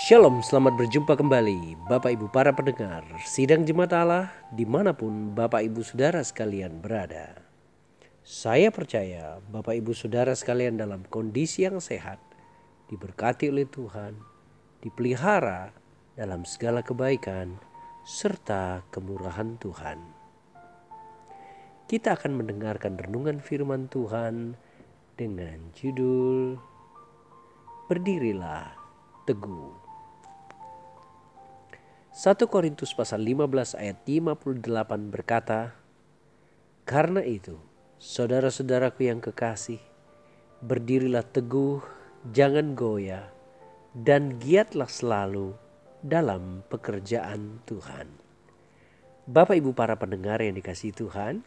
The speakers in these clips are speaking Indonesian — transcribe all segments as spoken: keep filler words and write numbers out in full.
Shalom, selamat berjumpa kembali Bapak Ibu para pendengar Sidang Jemaat Allah dimanapun Bapak Ibu Saudara sekalian berada. Saya percaya Bapak Ibu Saudara sekalian dalam kondisi yang sehat, diberkati oleh Tuhan, dipelihara dalam segala kebaikan serta kemurahan Tuhan. Kita akan mendengarkan renungan firman Tuhan dengan judul Berdirilah Teguh. Satu Korintus pasal lima belas ayat lima puluh delapan berkata, "Karena itu, saudara-saudaraku yang kekasih, berdirilah teguh, jangan goyah, dan giatlah selalu dalam pekerjaan Tuhan." Bapak Ibu para pendengar yang dikasihi Tuhan,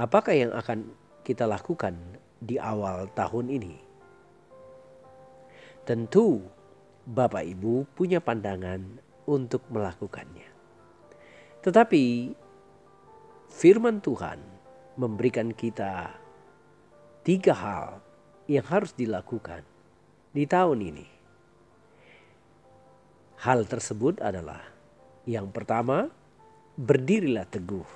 apakah yang akan kita lakukan di awal tahun ini? Tentu Bapak Ibu punya pandangan untuk melakukannya. Tetapi firman Tuhan memberikan kita tiga hal yang harus dilakukan di tahun ini. Hal tersebut adalah, yang pertama, berdirilah teguh.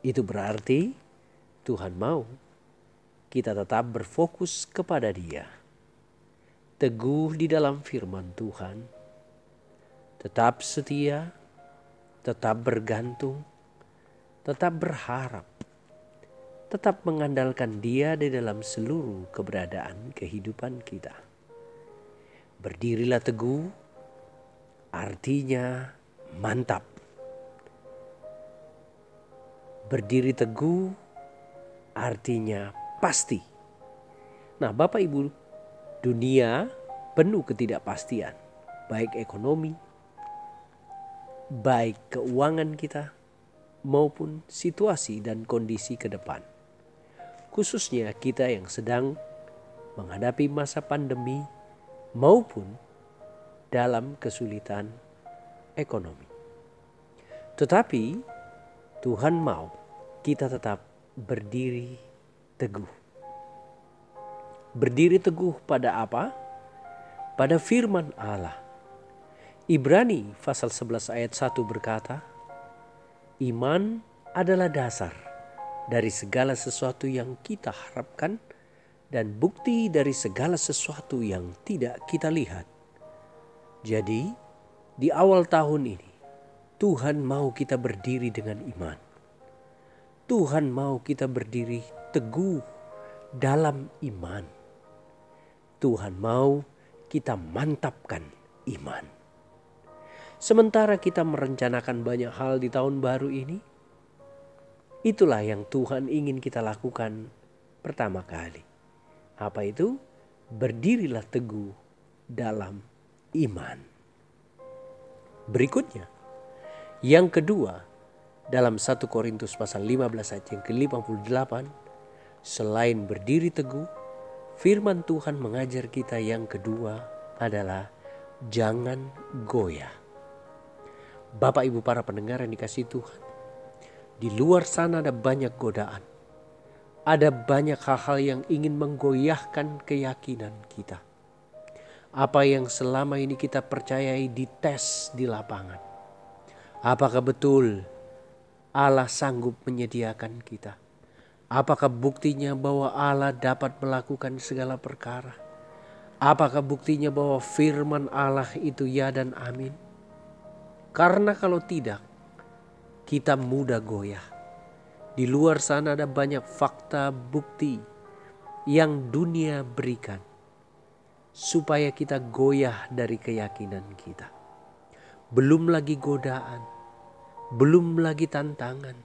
Itu berarti Tuhan mau kita tetap berfokus kepada Dia. Teguh di dalam firman Tuhan. Tetap setia, tetap bergantung, tetap berharap, tetap mengandalkan Dia di dalam seluruh keberadaan kehidupan kita. Berdirilah teguh, artinya mantap. Berdiri teguh, artinya pasti. Nah, Bapak Ibu, dunia penuh ketidakpastian, baik ekonomi, baik keuangan kita maupun situasi dan kondisi ke depan. Khususnya kita yang sedang menghadapi masa pandemi maupun dalam kesulitan ekonomi. Tetapi Tuhan mau kita tetap berdiri teguh. Berdiri teguh pada apa? Pada firman Allah. Ibrani pasal sebelas ayat satu berkata, "Iman adalah dasar dari segala sesuatu yang kita harapkan dan bukti dari segala sesuatu yang tidak kita lihat." Jadi, di awal tahun ini, Tuhan mau kita berdiri dengan iman. Tuhan mau kita berdiri teguh dalam iman. Tuhan mau kita mantapkan iman. Sementara kita merencanakan banyak hal di tahun baru ini, itulah yang Tuhan ingin kita lakukan pertama kali. Apa itu? Berdirilah teguh dalam iman. Berikutnya, yang kedua, dalam satu Korintus pasal lima belas ayat yang ke lima puluh delapan, selain berdiri teguh, firman Tuhan mengajar kita yang kedua adalah jangan goyah. Bapak Ibu para pendengar yang dikasihi Tuhan, di luar sana ada banyak godaan. Ada banyak hal-hal yang ingin menggoyahkan keyakinan kita. Apa yang selama ini kita percayai dites di lapangan. Apakah betul Allah sanggup menyediakan kita? Apakah buktinya bahwa Allah dapat melakukan segala perkara? Apakah buktinya bahwa firman Allah itu ya dan amin? Karena kalau tidak, kita mudah goyah. Di luar sana ada banyak fakta bukti yang dunia berikan supaya kita goyah dari keyakinan kita. Belum lagi godaan, belum lagi tantangan,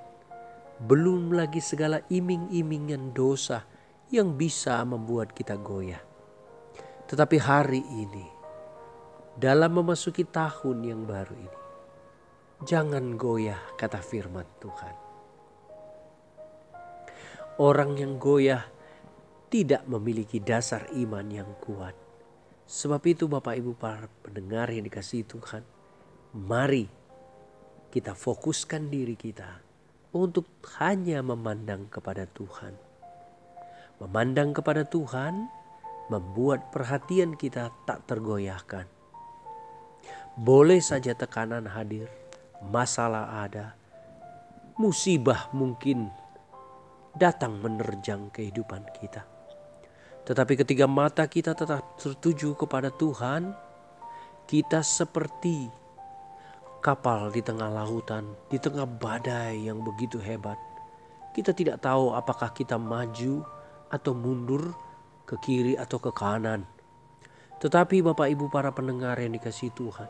belum lagi segala iming-imingan dosa yang bisa membuat kita goyah. Tetapi hari ini, dalam memasuki tahun yang baru ini, jangan goyah, kata firman Tuhan. Orang yang goyah tidak memiliki dasar iman yang kuat. Sebab itu Bapak Ibu para pendengar yang dikasihi Tuhan, mari kita fokuskan diri kita untuk hanya memandang kepada Tuhan. Memandang kepada Tuhan membuat perhatian kita tak tergoyahkan. Boleh saja tekanan hadir, masalah ada, musibah mungkin datang menerjang kehidupan kita. Tetapi ketika mata kita tetap tertuju kepada Tuhan, kita seperti kapal di tengah lautan, di tengah badai yang begitu hebat. Kita tidak tahu apakah kita maju atau mundur ke kiri atau ke kanan. Tetapi Bapak Ibu para pendengar yang dikasihi Tuhan,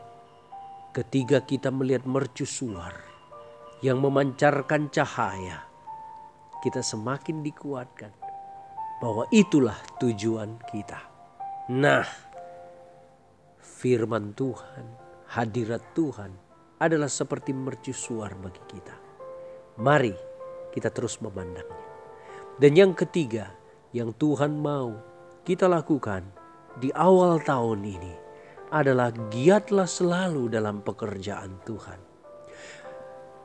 ketika kita melihat mercusuar yang memancarkan cahaya, kita semakin dikuatkan bahwa itulah tujuan kita. Nah, firman Tuhan, hadirat Tuhan adalah seperti mercusuar bagi kita. Mari kita terus memandangnya. Dan yang ketiga yang Tuhan mau kita lakukan di awal tahun ini adalah giatlah selalu dalam pekerjaan Tuhan.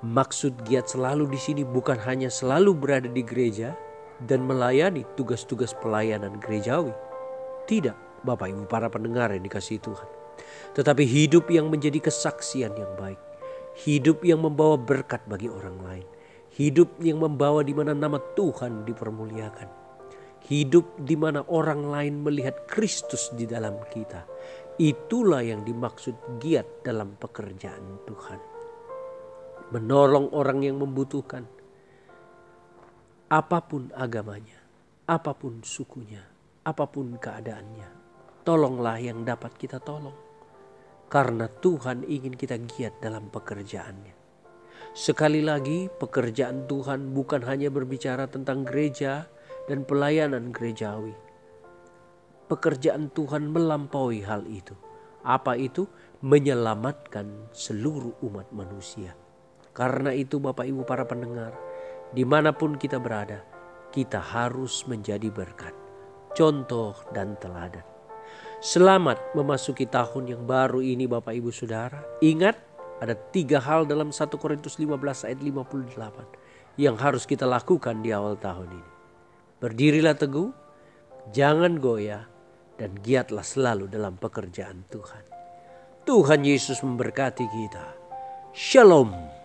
Maksud giat selalu di sini bukan hanya selalu berada di gereja dan melayani tugas-tugas pelayanan gerejawi. Tidak, Bapak Ibu para pendengar yang dikasihi Tuhan. Tetapi hidup yang menjadi kesaksian yang baik, hidup yang membawa berkat bagi orang lain, hidup yang membawa di mana nama Tuhan dipermuliakan, hidup di mana orang lain melihat Kristus di dalam kita. Itulah yang dimaksud giat dalam pekerjaan Tuhan. Menolong orang yang membutuhkan, apapun agamanya, apapun sukunya, apapun keadaannya. Tolonglah yang dapat kita tolong, karena Tuhan ingin kita giat dalam pekerjaannya. Sekali lagi, pekerjaan Tuhan bukan hanya berbicara tentang gereja dan pelayanan gerejawi. Pekerjaan Tuhan melampaui hal itu. Apa itu? Menyelamatkan seluruh umat manusia. Karena itu Bapak Ibu para pendengar, dimanapun kita berada, kita harus menjadi berkat, contoh dan teladan. Selamat memasuki tahun yang baru ini Bapak Ibu Saudara. Ingat, ada tiga hal dalam satu Korintus lima belas ayat lima puluh delapan yang harus kita lakukan di awal tahun ini. Berdirilah teguh, jangan goyah, dan giatlah selalu dalam pekerjaan Tuhan. Tuhan Yesus memberkati kita. Shalom.